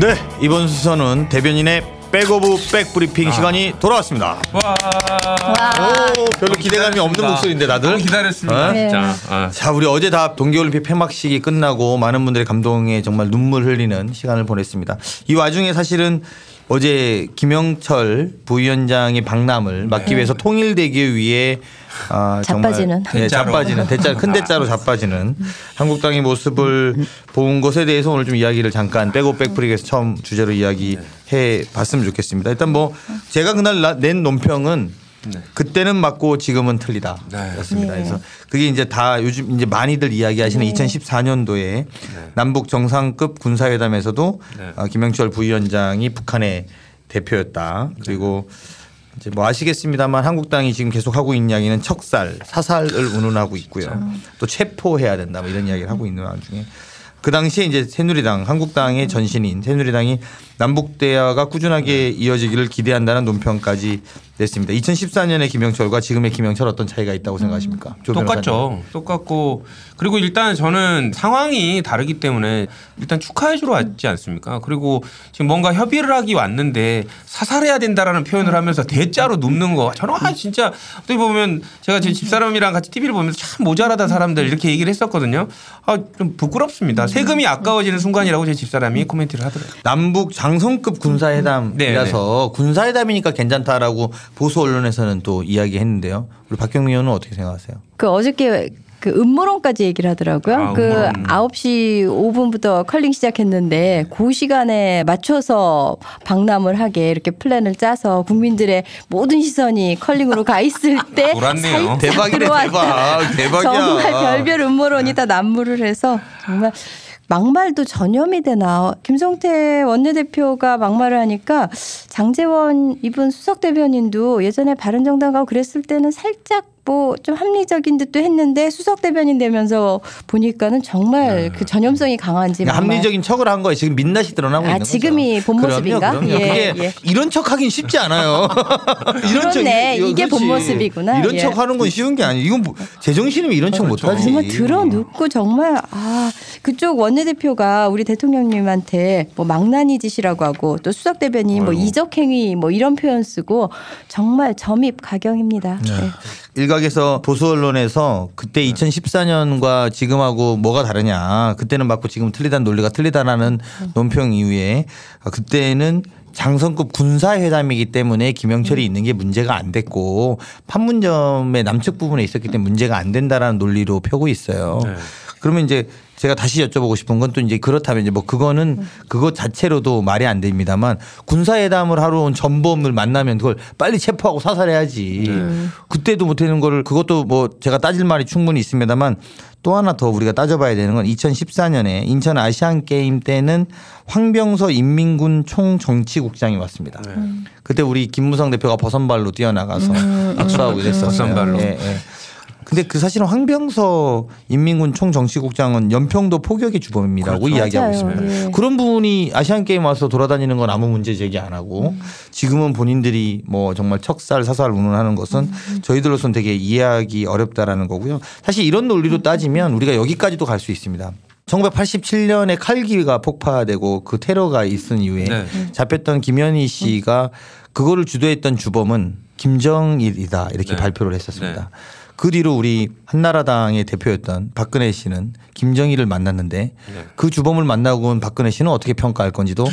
네, 이번 순서는 대변인의 백오브 백브리핑 시간이 돌아왔습니다. 와, 오, 별로 기대감이 없는 목소리인데 다들 너무 기다렸습니다. 네. 진짜. 아. 자, 우리 어제 다 동계올림픽 폐막식이 끝나고 많은 분들의 감동에 정말 눈물 흘리는 시간을 보냈습니다. 이 와중에 사실은 어제 김영철 부위원장의 방남을 막기 위해서 통일되기 위해 자빠지는 정말, 네, 자빠지는 대자 큰 대자로 자빠지는 한국당의 모습을 본 것에 대해서 오늘 좀 이야기를 잠깐 백오백프릭에서 처음 주제로 이야기해 봤으면 좋겠습니다. 일단 뭐 제가 그날 낸 논평은 그때는 맞고 지금은 틀리다였습니다. 네. 그래서 그게 이제 다 요즘 이제 많이들 이야기하시는 2014년도에 남북 정상급 군사회담에서도 김영철 부위원장이 북한의 대표였다. 그리고 이제 뭐 아시겠습니다만 한국당이 지금 계속 하고 있는 이야기는 척살, 사살을 운운하고 있고요. 또 체포해야 된다 뭐 이런 이야기를 하고 있는 와중에 그 당시에 이제 새누리당, 한국당의 전신인 새누리당이 남북 대화가 꾸준하게 이어지기를 기대한다는 논평까지 냈습니다. 2014년의 김영철과 지금의 김영철 어떤 차이가 있다고 생각하십니까? 똑같죠. 똑같고 그리고 일단 저는 상황이 다르기 때문에 일단 축하해 주러 왔지 않습니까? 그리고 지금 뭔가 협의를 하기 왔는데 사살해야 된다라는 표현을 하면서 대자로 눕는 거 저는 진짜 어떻게 보면 제가 제 집사람이랑 같이 TV를 보면서 참 모자라다 사람들 이렇게 얘기를 했었거든요. 좀 부끄럽습니다. 세금이 아까워지는 순간이라고 제 집사람이 코멘트를 하더라고요. 남북 장성급 군사회담이라서 군사회담이니까 괜찮다라고 보수 언론에서는 또 이야기했는데요. 우리 박경민 의원은 어떻게 생각하세요? 그 어저께 그 음모론까지 얘기를 하더라고요. 그 9시 5분부터 컬링 시작했는데 그 시간에 맞춰서 박람을 하게 이렇게 플랜을 짜서 국민들의 모든 시선이 컬링으로 가 있을 때 살짝 대박이네, 대박. 대박이야. 정말 별별 음모론이 다 난무를 해서 정말 막말도 전염이 되나. 김성태 원내대표가 막말을 하니까 장제원 이분 수석대변인도 예전에 바른정당 가고 그랬을 때는 살짝 뭐 좀 합리적인 듯도 했는데 수석대변인 되면서 보니까는 정말 그 전염성이 강한지. 그러니까 합리적인 척을 한 거예요. 지금 민낯이 드러나고 있는 거죠. 지금이 본 모습인가? 그럼요. 예, 그게 이런 척하긴 쉽지 않아요. 이런 그렇네. 척, 이게 본 모습이구나. 이런 척하는 건 쉬운 게 아니에요. 이건 뭐 제정신이면 이런 척 못하지. 정말 들어눕고 정말 그쪽 원내대표가 우리 대통령님한테 뭐 망나니 짓이라고 하고 또 수석대변인이 뭐 이적행위 뭐 이런 표현 쓰고 정말 점입 가경입니다. 네. 일각에서 보수 언론에서 그때 2014년과 지금하고 뭐가 다르냐, 그때는 맞고 지금 틀리다는 논리가 틀리다라는 논평 이후에 그때는 장성급 군사회담이기 때문에 김영철이 있는 게 문제가 안 됐고 판문점의 남측 부분에 있었기 때문에 문제가 안 된다라는 논리로 펴고 있어요. 그러면 이제 제가 다시 여쭤보고 싶은 건 또 이제 그렇다면 이제 뭐 그거는 그것 자체로도 말이 안 됩니다만 군사회담을 하러 온 전범을 만나면 그걸 빨리 체포하고 사살해야지. 그때도 못하는 거를 그것도 뭐 제가 따질 말이 충분히 있습니다만 또 하나 더 우리가 따져봐야 되는 건 2014년에 인천 아시안게임 때는 황병서 인민군 총정치국장이 왔습니다. 그때 우리 김무성 대표가 버선발로 뛰어나가서 악수하고 이랬었어요. 버선발로. 근데 그 사실은 황병서 인민군 총정치국장은 연평도 포격의 주범입니다라고 이야기하고 있습니다. 그런 부분이 아시안게임 와서 돌아다니는 건 아무 문제 제기 안 하고 지금은 본인들이 뭐 정말 척살 사살 운운하는 것은 저희들로서는 되게 이해하기 어렵다라는 거고요. 사실 이런 논리로 따지면 우리가 여기까지도 갈 수 있습니다. 1987년에 칼기가 폭파되고 그 테러가 있은 이후에 잡혔던 김현희 씨가 그거를 주도했던 주범은 김정일이다 이렇게 발표를 했었습니다. 그 뒤로 우리 한나라당의 대표였던 박근혜 씨는 김정일을 만났는데 그 주범을 만나고 온 박근혜 씨는 어떻게 평가할 건지도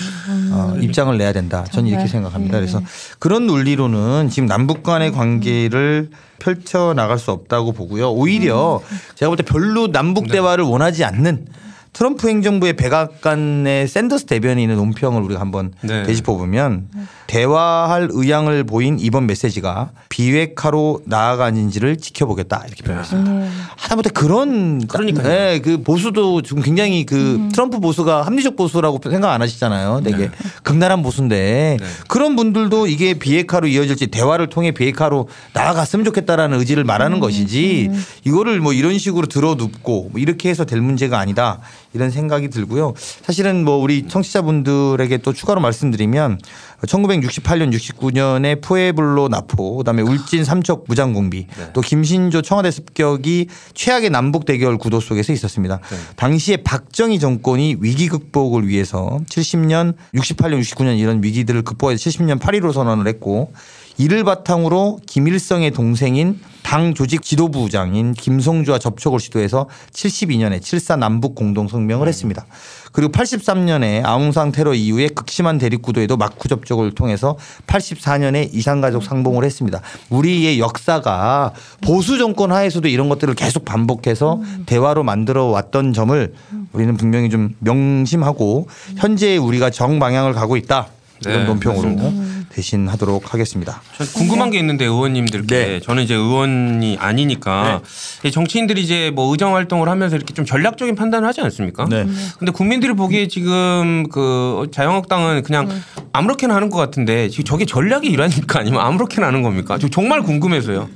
입장을 내야 된다. 저는 이렇게 생각합니다. 그래서 그런 논리로는 지금 남북 간의 관계를 펼쳐나갈 수 없다고 보고요. 오히려 제가 볼 때 별로 남북 대화를 원하지 않는 트럼프 행정부의 백악관의 샌더스 대변인의 논평을 우리가 한번 되짚어보면 대화할 의향을 보인 이번 메시지가 비핵화로 나아가는지를 지켜보겠다 이렇게 표현했습니다. 하다못해 그런 그 보수도 지금 굉장히 그 트럼프 보수가 합리적 보수라고 생각 안 하시잖아요. 되게 극단한 보수인데 그런 분들도 이게 비핵화로 이어질지 대화를 통해 비핵화로 나아갔으면 좋겠다라는 의지를 말하는 것이지 이거를 뭐 이런 식으로 들어눕고 뭐 이렇게 해서 될 문제가 아니다. 이런 생각이 들고요. 사실은 뭐 우리 청취자분들에게 또 추가로 말씀드리면 1968년 69년에 푸에블로 나포, 그다음에 울진 삼척 무장공비, 네. 또 김신조 청와대 습격이 최악의 남북 대결 구도 속에서 있었습니다. 네. 당시에 박정희 정권이 위기 극복을 위해서 70년, 68년, 69년 이런 위기들을 극복해서 70년 8.15 선언을 했고, 이를 바탕으로 김일성의 동생인 당 조직 지도부장인 김성주와 접촉을 시도해서 72년에 7.4 남북 공동성명을 했습니다. 그리고 83년에 아웅산 테러 이후에 극심한 대립구도에도 막후 접촉을 통해서 84년에 이산가족 상봉을 했습니다. 우리의 역사가 보수 정권 하에서도 이런 것들을 계속 반복해서 대화로 만들어 왔던 점을 우리는 분명히 좀 명심하고 현재 우리가 정방향을 가고 있다. 이런 네, 논평으로 맞습니다. 대신하도록 하겠습니다. 궁금한 게 있는데 의원님들께 네. 저는 이제 의원이 아니니까 네. 정치인들이 이제 뭐 의정 활동을 하면서 이렇게 좀 전략적인 판단을 하지 않습니까? 네. 근데 국민들이 보기에 지금 그 자유한국당은 그냥 아무렇게나 하는 것 같은데 지금 저게 전략이 일환입니까? 아니면 아무렇게나 하는 겁니까? 저 정말 궁금해서요.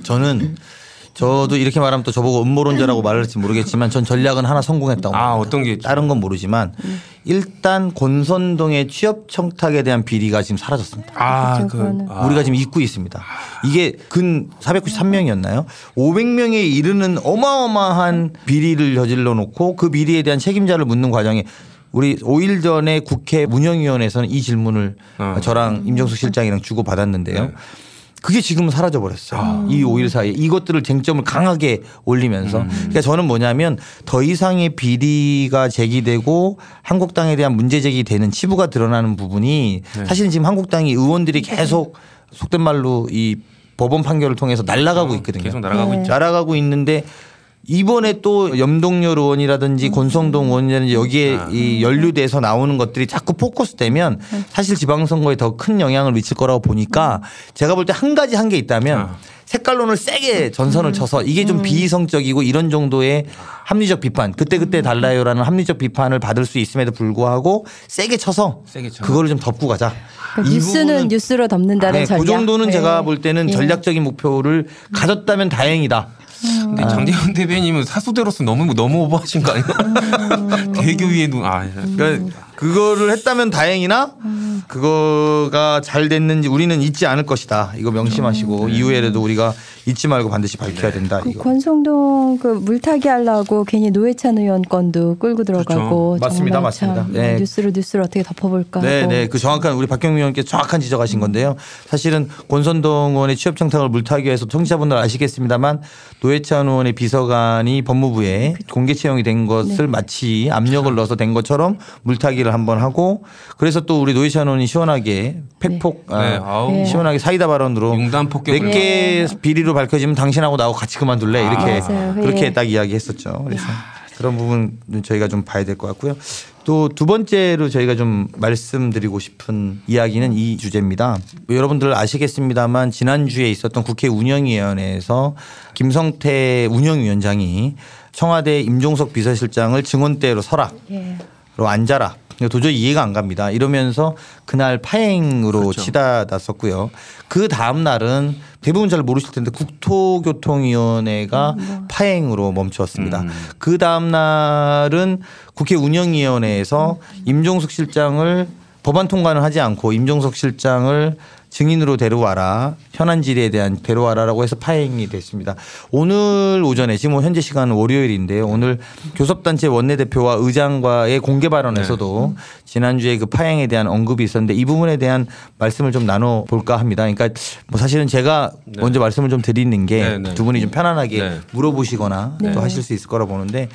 저도 이렇게 말하면 또 저보고 음모론자라고 말할지 모르겠지만 전 전략은 하나 성공했다고. 아, 어떤 게 있죠? 다른 건 모르지만 일단 권선동의 취업 청탁에 대한 비리가 지금 사라졌습니다. 아, 우리가 지금 잊고 있습니다. 이게 근 493명이었나요? 500명에 이르는 어마어마한 비리를 저질러 놓고 그 비리에 대한 책임자를 묻는 과정에 우리 5일 전에 국회 문영위원회에서는 이 질문을 저랑 임정숙 실장이랑 주고받았는데요. 네. 그게 지금 사라져 버렸어요. 이 5일 사이에 이것들을 쟁점을 강하게 올리면서 그러니까 저는 뭐냐면 더 이상의 비리가 제기되고 한국당에 대한 문제 제기되는 치부가 드러나는 부분이 네. 사실은 지금 한국당이 의원들이 계속 속된 말로 이 법원 판결을 통해서 날아가고 있거든요. 계속 날아가고 있죠. 날아가고 있는데 이번에 또 염동열 의원이라든지 권성동 의원이라든지 여기에 이 연루돼서 나오는 것들이 자꾸 포커스되면 사실 지방선거에 더 큰 영향을 미칠 거라고 보니까 제가 볼 때 한 가지 한 게 있다면 색깔론을 세게 전선을 쳐서 이게 좀 비이성적이고 이런 정도의 합리적 비판 그때그때 달라요라는 합리적 비판을 받을 수 있음에도 불구하고 세게 쳐서 그거를 좀 덮고 가자. 그러니까 뉴스는 뉴스로 덮는다는 전략. 그 정도는 네. 제가 볼 때는 전략적인 목표를 가졌다면 다행이다. 근데 장제원 대변인님은 사수대로서 너무 오버하신 거 아니야? 대교 위에 그러니까 그거를 했다면 다행이나 그거가 잘 됐는지 우리는 잊지 않을 것이다. 이거 명심하시고 이후에라도 우리가 잊지 말고 반드시 밝혀야 된다. 그 이거. 권성동 그 물타기 하려고 괜히 노회찬 의원 건도 끌고 들어가고. 그렇죠. 맞습니다, 맞습니다. 네. 뉴스를 어떻게 덮어볼까? 네, 하고. 네, 그 정확한 우리 박경민 의원께서 정확한 지적하신 건데요. 사실은 권선동 의원의 취업 청탁을 물타기해서 청취자분들 아시겠습니다만 노회찬 의원의 비서관이 법무부에 공개 채용이 된 것을 네. 마치 압력을 넣어서 된 것처럼 물타기를 한번 하고 그래서 또 우리 노회찬 의원이 시원하게 팩폭 시원하게 사이다 발언으로 내게 비리로 밝혀지면 당신하고 나하고 같이 그만둘래 이렇게 그렇게 딱 이야기했었죠. 그래서 그런 부분은 저희가 좀 봐야 될 것 같고요. 또 두 번째로 저희가 좀 말씀드리고 싶은 이야기는 이 주제입니다. 여러분들 아시겠습니다만 지난주에 있었던 국회 운영위원회에서 김성태 운영위원장이 청와대 임종석 비서실장을 증언대로 서라. 로 앉아라. 도저히 이해가 안 갑니다. 이러면서 그날 파행으로 그렇죠. 치닫았었고요. 그 다음 날은 대부분 잘 모르실 텐데 국토교통위원회가 파행으로 멈추었습니다. 그 다음 날은 국회 운영위원회에서 임종석 실장을 법안 통과는 하지 않고 임종석 실장을 증인으로 데려와라. 현안 질의에 대한 데려와라라고 해서 파행이 됐습니다. 오늘 오전에 지금 현재 시간은 월요일인데요. 오늘 교섭단체 원내대표와 의장과의 공개 발언에서도 네. 지난주에 그 파행에 대한 언급이 있었는데 이 부분에 대한 말씀을 좀 나눠볼까 합니다. 그러니까 뭐 사실은 제가 네. 먼저 말씀을 좀 드리는 게 두 분이 좀 편안하게 물어보시거나 또 하실 수 있을 거라 보는데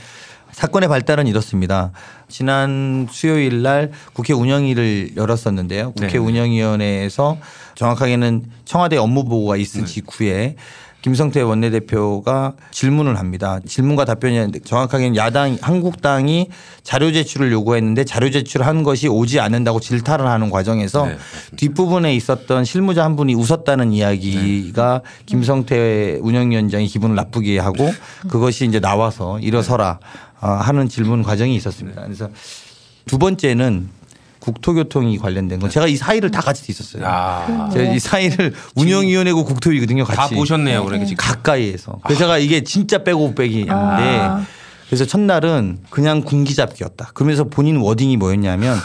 사건의 발단은 이렇습니다. 지난 수요일 날 국회 운영위를 열었었는데요. 국회 운영위원회에서 정확하게는 청와대 업무보고가 있은 직후에 김성태 원내대표가 질문을 합니다. 질문과 답변이 정확하게는 야당 한국당이 자료 제출을 요구했는데 자료 제출한 것이 오지 않는다고 질타를 하는 과정에서 뒷부분에 있었던 실무자 한 분이 웃었다는 이야기가 김성태 운영위원장이 기분을 나쁘게 하고 그것이 이제 나와서 일어서라 하는 질문 과정이 있었습니다. 그래서 두 번째는 국토교통이 관련된 건 제가 이 사이를 다 같이 있었어요. 제가 이 사이를 운영위원회고 국토위거든요. 같이. 다 보셨네요. 그러니까 가까이에서. 그래서 제가 이게 진짜 빼고 빼기인데 그래서 첫날은 그냥 군기잡기였다. 그러면서 본인 워딩이 뭐였냐면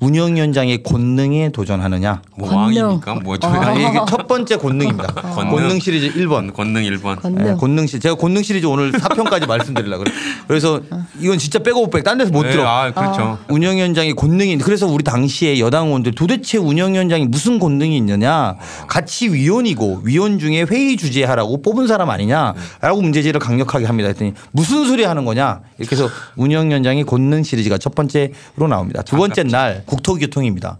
운영위원장의 권능에 도전하느냐. 뭐 왕이니까 뭐죠. 이게 첫 번째 권능입니다. 권능 시리즈 1번. 권능 1번. 네, 권능 시리즈. 제가 권능 시리즈 오늘 4편까지 말씀드리려고 그래요. 그래서 이건 진짜 빼고 못 빼고 딴 데서 못 들어. 아, 그렇죠. 운영위원장의 권능이. 그래서 우리 당시에 여당원들 도대체 운영위원장이 무슨 권능이 있느냐. 같이 위원이고 위원 중에 회의 주재하라고 뽑은 사람 아니냐라고 문제제기를 강력하게 합니다. 했더니 무슨 소리 하는 거냐. 이렇게 해서 운영위원장의 권능 시리즈가 첫 번째로 나옵니다. 두 번째 날. 국토교통입니다.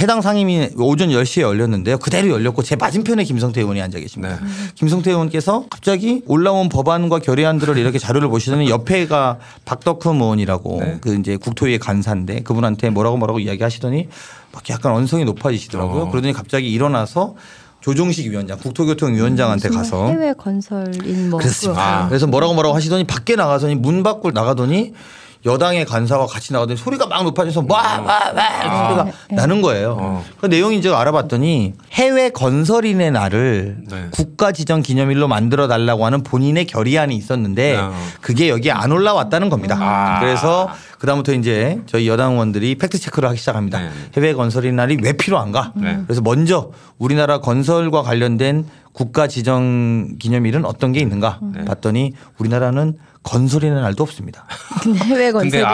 해당 상임위 오전 10시에 열렸는데요. 그대로 열렸고 제 맞은편에 김성태 의원이 앉아 계십니다. 네. 김성태 의원께서 갑자기 올라온 법안과 결의안들을 이렇게 자료를 보시더니 옆에가 박덕흠 의원이라고 네. 그 이제 국토위의 간사인데 그분한테 뭐라고 이야기하시더니 막 약간 언성이 높아지시더라고요. 그러더니 갑자기 일어나서 조종식 위원장, 국토교통위원장한테 가서 해외 건설인 뭐 그렇습니다. 그래서 뭐라고 하시더니 밖에 나가서니 문 밖을 나가더니 여당의 간사와 같이 나가더니 소리가 막 높아져서 소리가 나는 거예요. 그 내용이 제가 알아봤더니 해외 건설인의 날을 네. 국가 지정 기념일로 만들어 달라고 하는 본인의 결의안이 있었는데 그게 여기에 안 올라왔다는 겁니다. 그래서 그다음부터 이제 저희 여당 의원들이 팩트 체크를 하기 시작합니다. 네. 해외 건설인 날이 왜 필요한가? 네. 그래서 먼저 우리나라 건설과 관련된 국가 지정 기념일은 어떤 게 있는가? 네. 봤더니 우리나라는 건설인의 날도 없습니다. 근데 해외 건설인.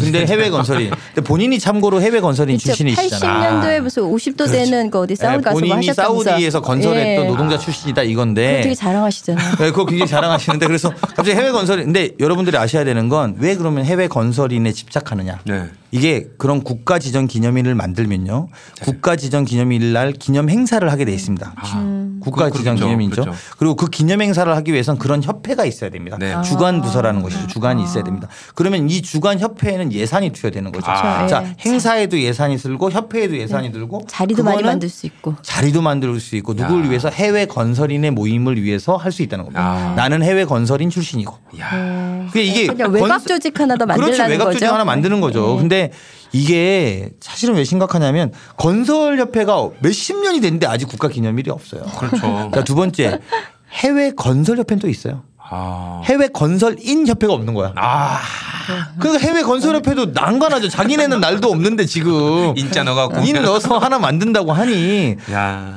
근데 해외 건설인. 근데 본인이 참고로 해외 건설인 출신이시잖아. 80년도에 무슨 50도 되는 거 어디 사우디 가서 하셨던 본인이 사우디에서 건설했던 노동자 출신이다 이건데. 되게 자랑하시잖아요. 네, 그거 굉장히 자랑하시는데 그래서 갑자기 해외 건설인. 근데 여러분들이 아셔야 되는 건 왜 그러면 해외 건설인에 집착하느냐. 네. 이게 그런 국가 지정 기념일을 만들면요. 네. 국가 지정 기념일 날 기념 행사를 하게 돼 있습니다. 국가 지정 기념일이죠. 그렇죠. 그리고 그 기념 행사를 하기 위해서는 그런 협회가 있어야 됩니다. 네. 주관 부서라는 것이죠. 주관이 있어야 됩니다. 그러면 이 주관 협회에는 예산이 투여되는 거죠. 자, 행사에도 예산이 들고 협회에도 예산이 들고 자리도 많이 만들 수 있고 누구를 위해서 해외 건설인의 모임을 위해서 할 수 있다는 겁니다. 나는 해외 건설인 출신이고. 그게 이게 외곽 조직 하나 더 만들라는 거죠. 그렇죠. 외곽 조직 하나 만드는 거죠. 근데 이게 사실은 왜 심각하냐면 건설협회가 몇십 년이 됐는데 아직 국가기념일이 없어요. 그렇죠. 그러니까 두 번째 해외 건설협회는 또 있어요. 해외 건설인 협회가 없는 거야. 그러니까 해외 건설협회도 난관하죠. 자기네는 날도 없는데 지금 인자 넣어갖고 인 넣어서 하나 만든다고 하니.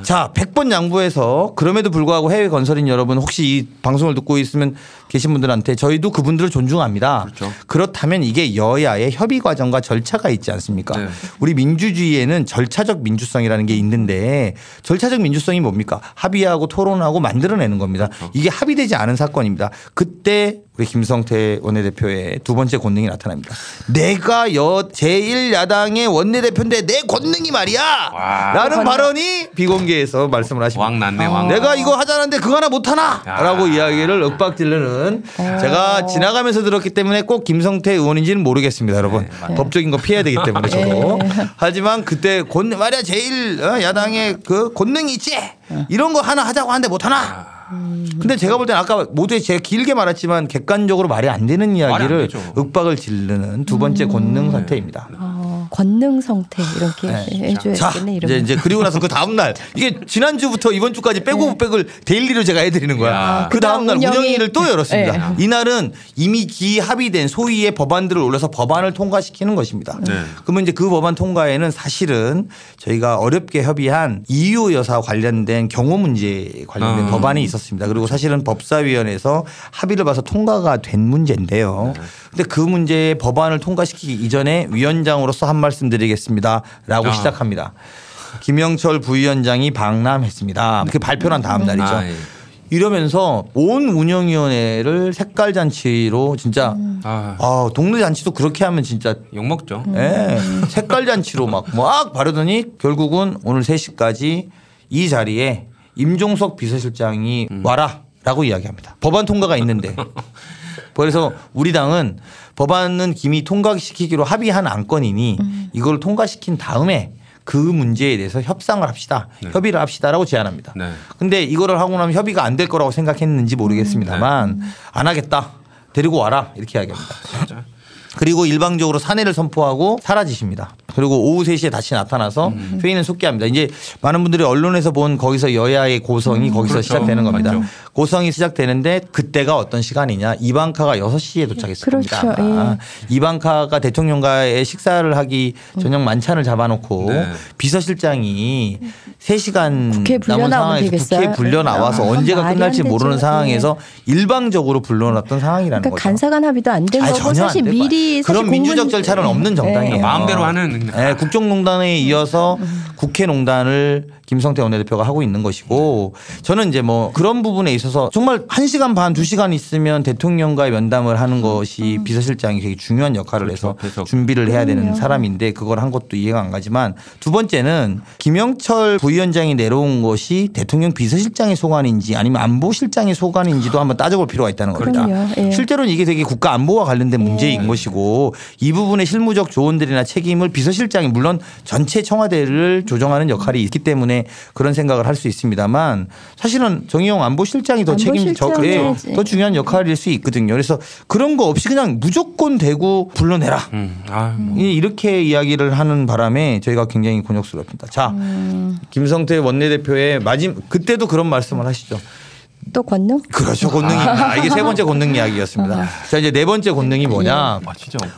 자, 100번 양보해서 그럼에도 불구하고 해외 건설인 여러분 혹시 이 방송을 듣고 있으면 계신 분들한테 저희도 그분들을 존중합니다. 그렇죠. 그렇다면 이게 여야의 협의 과정과 절차가 있지 않습니까? 네. 우리 민주주의에는 절차적 민주성이라는 게 있는데 절차적 민주성이 뭡니까? 합의하고 토론하고 만들어내는 겁니다. 그렇죠. 이게 합의되지 않은 사건입니다. 그때 우리 김성태 원내대표의 두 번째 권능이 나타납니다. 내가 제1야당의 원내대표인데 내 권능이 말이야! 라는 발언이 비공개에서 말씀을 하십니다. 왕 났네. 내가 이거 하자는데 그거 하나 못하나? 라고 이야기를 윽박질르는 제가 지나가면서 들었기 때문에 꼭 김성태 의원인지는 모르겠습니다, 여러분. 네. 법적인 거 피해야 되기 때문에 저도. 하지만 그때 말이야 제1야당의 그 권능이 있지. 이런 거 하나 하자고 하는데 못 하나. 근데 제가 볼 때는 아까 모두에 제가 길게 말했지만 객관적으로 말이 안 되는 이야기를 윽박을 지르는 두 번째 권능 상태입니다. 권능 상태 이렇게 해줘야겠네. 이제 그리고 나서 그 다음 날 이게 지난주부터 이번 주까지 빼고 못 빼고를 데일리로 제가 해드리는 거야. 그 다음 날 운영위를 또 열었습니다. 이날은 이미 기합의된 소위의 법안들을 올려서 법안을 통과시키는 것입니다. 그러면 이제 그 법안 통과에는 사실은 저희가 어렵게 협의한 이유 여사 관련된 경호 문제 관련된 법안이 있었습니다. 그리고 사실은 법사위원회에서 합의를 봐서 통과가 된 문제인데요. 그런데 그 문제의 법안을 통과시키기 이전에 위원장으로서 한 말씀 드리겠습니다라고 시작합니다. 김영철 부위원장이 방남했습니다. 그 발표한 다음 날이죠. 이러면서 온 운영위원회를 색깔 잔치로 진짜 동네 잔치도 그렇게 하면 진짜 욕먹죠. 색깔 잔치로 막 바르더니 결국은 오늘 3시까지 이 자리에 임종석 비서실장이 와라라고 이야기합니다. 법안 통과가 있는데. 그래서 우리 당은 법안은 이미 통과시키기로 합의한 안건이니 이걸 통과시킨 다음에 그 문제에 대해서 협상을 합시다. 협의를 합시다라고 제안합니다. 근데 이거를 하고 나면 협의가 안 될 거라고 생각했는지 모르겠습니다만 안 하겠다. 데리고 와라 이렇게 이야기합니다. 진짜. 그리고 일방적으로 사내를 선포하고 사라지십니다. 그리고 오후 3시에 다시 나타나서 회의는 속기합니다. 이제 많은 분들이 언론에서 본 거기서 여야의 고성이 거기서 시작되는 겁니다. 보성이 시작되는데 그때가 어떤 시간이냐. 이방카가 6시에 도착했을 그렇죠. 겁니다. 예. 이방카가 대통령과의 식사를 하기 저녁 만찬을 잡아놓고 네. 비서실장이 3시간 남은 상황에서 국회에 불려나와서 언제가 끝날지 모르는 상황에서 예. 일방적으로 불러놨던 상황이라는 그러니까 거죠. 간사간 합의도 안 된 거고 사실 안 미리 사실 그런 민주적 절차는 없는 정당이에요. 예. 마음대로 하는. 예. 국정농단에 이어서 국회농단을 김성태 원내대표가 하고 있는 것이고 저는 이제 뭐 그런 부분에 있어서 정말 1시간 반 2시간 있으면 대통령과의 면담을 하는 것이 비서실장이 되게 중요한 역할을 그렇죠. 해서 준비를 해야 되는 사람인데 그걸 한 것도 이해가 안 가지만 두 번째는 김영철 부위원장이 내려온 것이 대통령 비서실장의 소관인지 아니면 안보실장의 소관인지도 한번 따져볼 필요가 있다는 겁니다. 예. 실제로는 이게 되게 국가 안보와 관련된 문제인 예. 것이고 이 부분의 실무적 조언들이나 책임을 비서실장이 물론 전체 청와대를 조정하는 역할이 있기 때문에 그런 생각을 할 수 있습니다만 사실은 정의용 안보실장이 더 더 중요한 역할일 수 있거든요. 그래서 그런 거 없이 그냥 무조건 대구 불러내라. 이렇게 이야기를 하는 바람에 저희가 굉장히 곤욕스럽습니다. 자, 김성태 원내대표의 마지막 그때도 그런 말씀을 하시죠. 또 권능? 그렇죠. 권능입니다. 이게 3번째 권능 이야기였습니다. 자, 이제 4번째 권능이 뭐냐.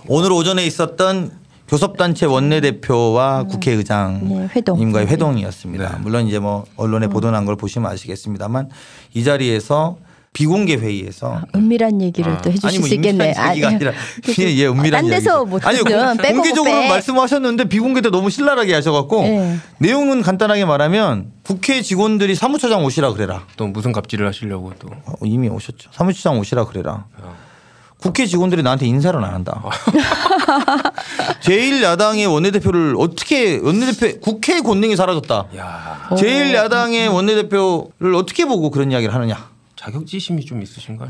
오늘 오전에 있었던 교섭단체 원내대표와 국회의장님과의 회동이었습니다. 네. 물론 이제 뭐 언론에 보도난 걸 보시면 아시겠습니다만 이 자리에서 비공개 회의에서 은밀한 얘기를 또 해주실 수 있겠네. 아니 아니라 예, 은밀한 얘기. 데서 못 하면 빼고 공개적으로 말씀하셨는데 비공개 때 너무 신랄하게 하셔갖고 네. 내용은 간단하게 말하면 국회 직원들이 사무처장 오시라 그래라. 또 무슨 갑질을 하시려고 또 이미 오셨죠. 사무처장 오시라 그래라. 국회 직원들이 나한테 인사를 안 한다. 제1야당의 원내대표를 어떻게 원내대표 국회의 권능이 사라졌다. 야. 제1야당의 원내대표를 어떻게 보고 그런 이야기를 하느냐. 자격지심이 좀 있으신가요?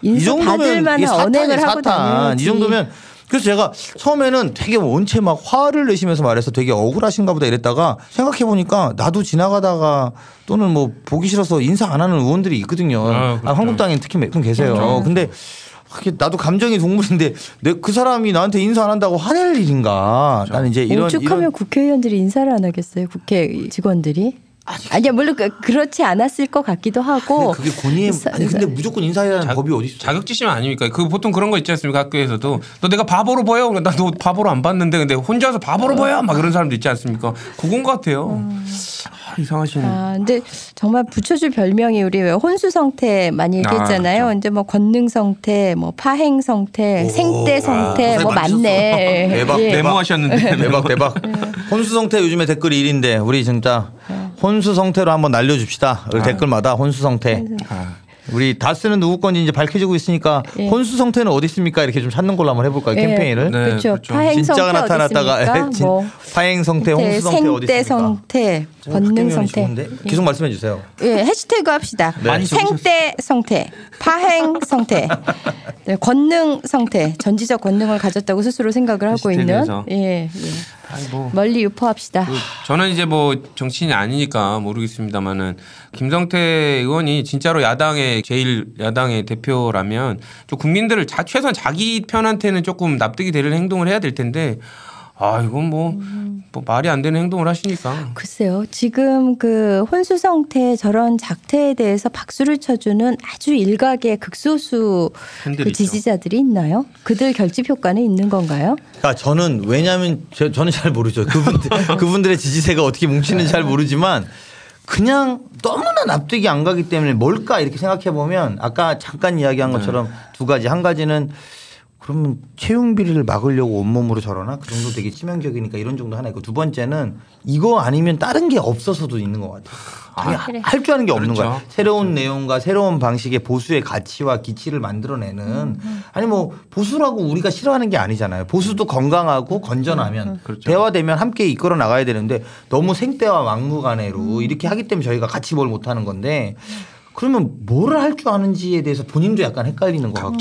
이 정도면 언행을 하고 다니는지. 이 정도면 그래서 제가 처음에는 되게 원체 막 화를 내시면서 말해서 되게 억울하신가 보다 이랬다가 생각해보니까 나도 지나가다가 또는 뭐 보기 싫어서 인사 안 하는 의원들이 있거든요. 그렇죠. 한국당엔 특히 몇 분 계세요. 그렇죠. 근데 나도 감정이 동물인데 그 사람이 나한테 인사 안 한다고 화낼 일인가. 그렇죠. 나는 이제 이런. 오죽하면 국회의원들이 인사를 안 하겠어요. 국회 직원들이. 아니야 물론 그렇지 않았을 것 같기도 하고. 그게 권위에 아니 근데 무조건 인사해야 하는 법이 어디 있어? 자격지심 아닙니까? 그 보통 그런 거 있지 않습니까? 학교에서도 너 내가 바보로 보여? 나 너 바보로 안 봤는데 근데 혼자서 바보로 보여? 막 그런 사람도 있지 않습니까? 그건 것 같아요. 이상하시네. 근데 정말 붙여줄 별명이 우리 혼수성태 많이 얘기했잖아요. 그렇죠. 이제 뭐 권능성태, 뭐 파행성태, 생태성태, 뭐 맞네. 대박 예. 메모하셨는데 대박. 혼수성태 요즘에 댓글 1인데 우리 진짜. 혼수성태로 한번 날려줍시다. 댓글마다 혼수성태. 우리 다스는 누구 건지 이제 밝혀지고 있으니까 예. 혼수성태는 어디 있습니까? 이렇게 좀 찾는 걸로 한번 해볼까요? 예. 캠페인을. 네, 그렇죠. 진짜가 나타났다가 뭐 파행성태, 혼수성태 어디 있습니까? 생태성태, 권능성태. 계속 말씀해 주세요. 예, 해시태그 합시다. 네. 생태성태, 파행성태, 네, 권능성태. 전지적 권능을 가졌다고 스스로 생각을 하고 있는. 예. 멀리 유포합시다. 저는 이제 뭐 정치인이 아니니까 모르겠습니다만은 김성태 의원이 진짜로 야당의 제1야당의 대표라면 좀 국민들을 최소한 자기 편한테는 조금 납득이 되는 행동을 해야 될 텐데 이건 뭐 말이 안 되는 행동을 하시니까. 글쎄요. 지금 그 혼수성태 저런 작태에 대해서 박수를 쳐주는 아주 일각의 극소수 그 지지자들이 있나요? 그들 결집 효과는 있는 건가요? 저는 왜냐하면 저는 잘 모르죠. 그분들의 지지세가 어떻게 뭉치는지 잘 모르지만 그냥 너무나 납득이 안 가기 때문에 뭘까 이렇게 생각해 보면 아까 잠깐 이야기한 것처럼 두 가지. 한 가지는 그러면 채용 비리를 막으려고 온몸으로 저러나 그 정도 되게 치명적이니까 이런 정도 하나 있고 두 번째는 이거 아니면 다른 게 없어서도 있는 것 같아요. 할 줄 아는 게 없는 거야. 새로운 내용과 새로운 방식의 보수의 가치와 기치를 만들어내는 아니 뭐 보수라고 우리가 싫어하는 게 아니잖아요. 보수도 건강하고 건전하면 대화되면 함께 이끌어 나가야 되는데 너무 생떼와 막무가내로 이렇게 하기 때문에 저희가 같이 뭘 못하는 건데 그러면 뭐를 할 줄 아는지에 대해서 본인도 약간 헷갈리는 것 같고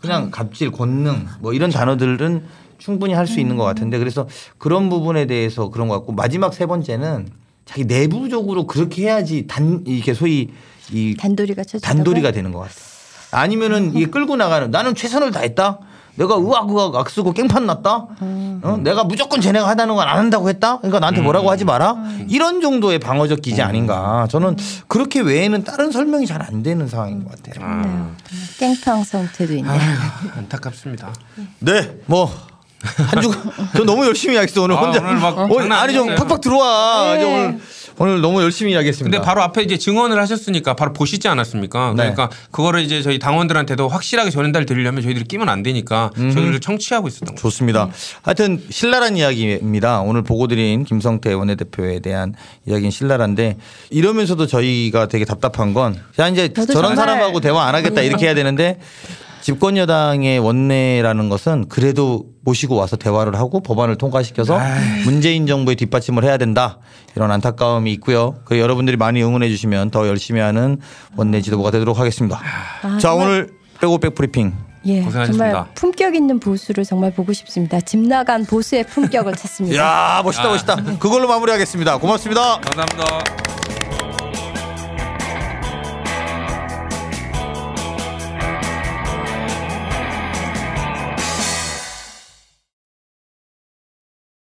그냥 갑질, 권능 뭐 이런 단어들은 충분히 할 수 있는 것 같은데 그래서 그런 부분에 대해서 그런 것 같고 마지막 3번째는 자기 내부적으로 그렇게 해야지 이게 소위 이 단도리가 되는 것 같아. 아니면은 이게 끌고 나가는 나는 최선을 다했다. 내가 의학의학 악쓰고 깽판 났다? 어? 내가 무조건 쟤네가 하다는 건 안 한다고 했다? 그러니까 나한테 뭐라고 하지 마라? 이런 정도의 방어적 기제 아닌가. 저는 그렇게 외에는 다른 설명이 잘 안 되는 상황인 것 같아요. 깽판 성태도 있네. 아유, 안타깝습니다. 네. 뭐. 한 주간 저 너무 열심히 하겠어 오늘. 혼자 오늘 막 아니 좀 팍팍 들어와. 저 오늘 너무 열심히 하겠습니다. 근데 바로 앞에 이제 증언을 하셨으니까 바로 보시지 않았습니까? 그러니까 네. 그거를 이제 저희 당원들한테도 확실하게 전달 드리려면 저희들이 끼면 안 되니까 저희들 청취하고 있었던 거죠. 좋습니다. 하여튼 신랄한 이야기입니다. 오늘 보고드린 김성태 원내대표에 대한 이야기는 신랄한데 이러면서도 저희가 되게 답답한 건 야 이제 저런 사람하고 대화 안 하겠다 이렇게 해야 되는데. 집권 여당의 원내라는 것은 그래도 모시고 와서 대화를 하고 법안을 통과시켜서 문재인 정부의 뒷받침을 해야 된다. 이런 안타까움이 있고요. 그 여러분들이 많이 응원해 주시면 더 열심히 하는 원내 지도부가 되도록 하겠습니다. 자, 오늘 백오백 브리핑. 예, 고생하셨습니다. 정말 품격 있는 보수를 정말 보고 싶습니다. 집 나간 보수의 품격을 찾습니다. 이야, 멋있다. 그걸로 마무리하겠습니다. 고맙습니다. 감사합니다.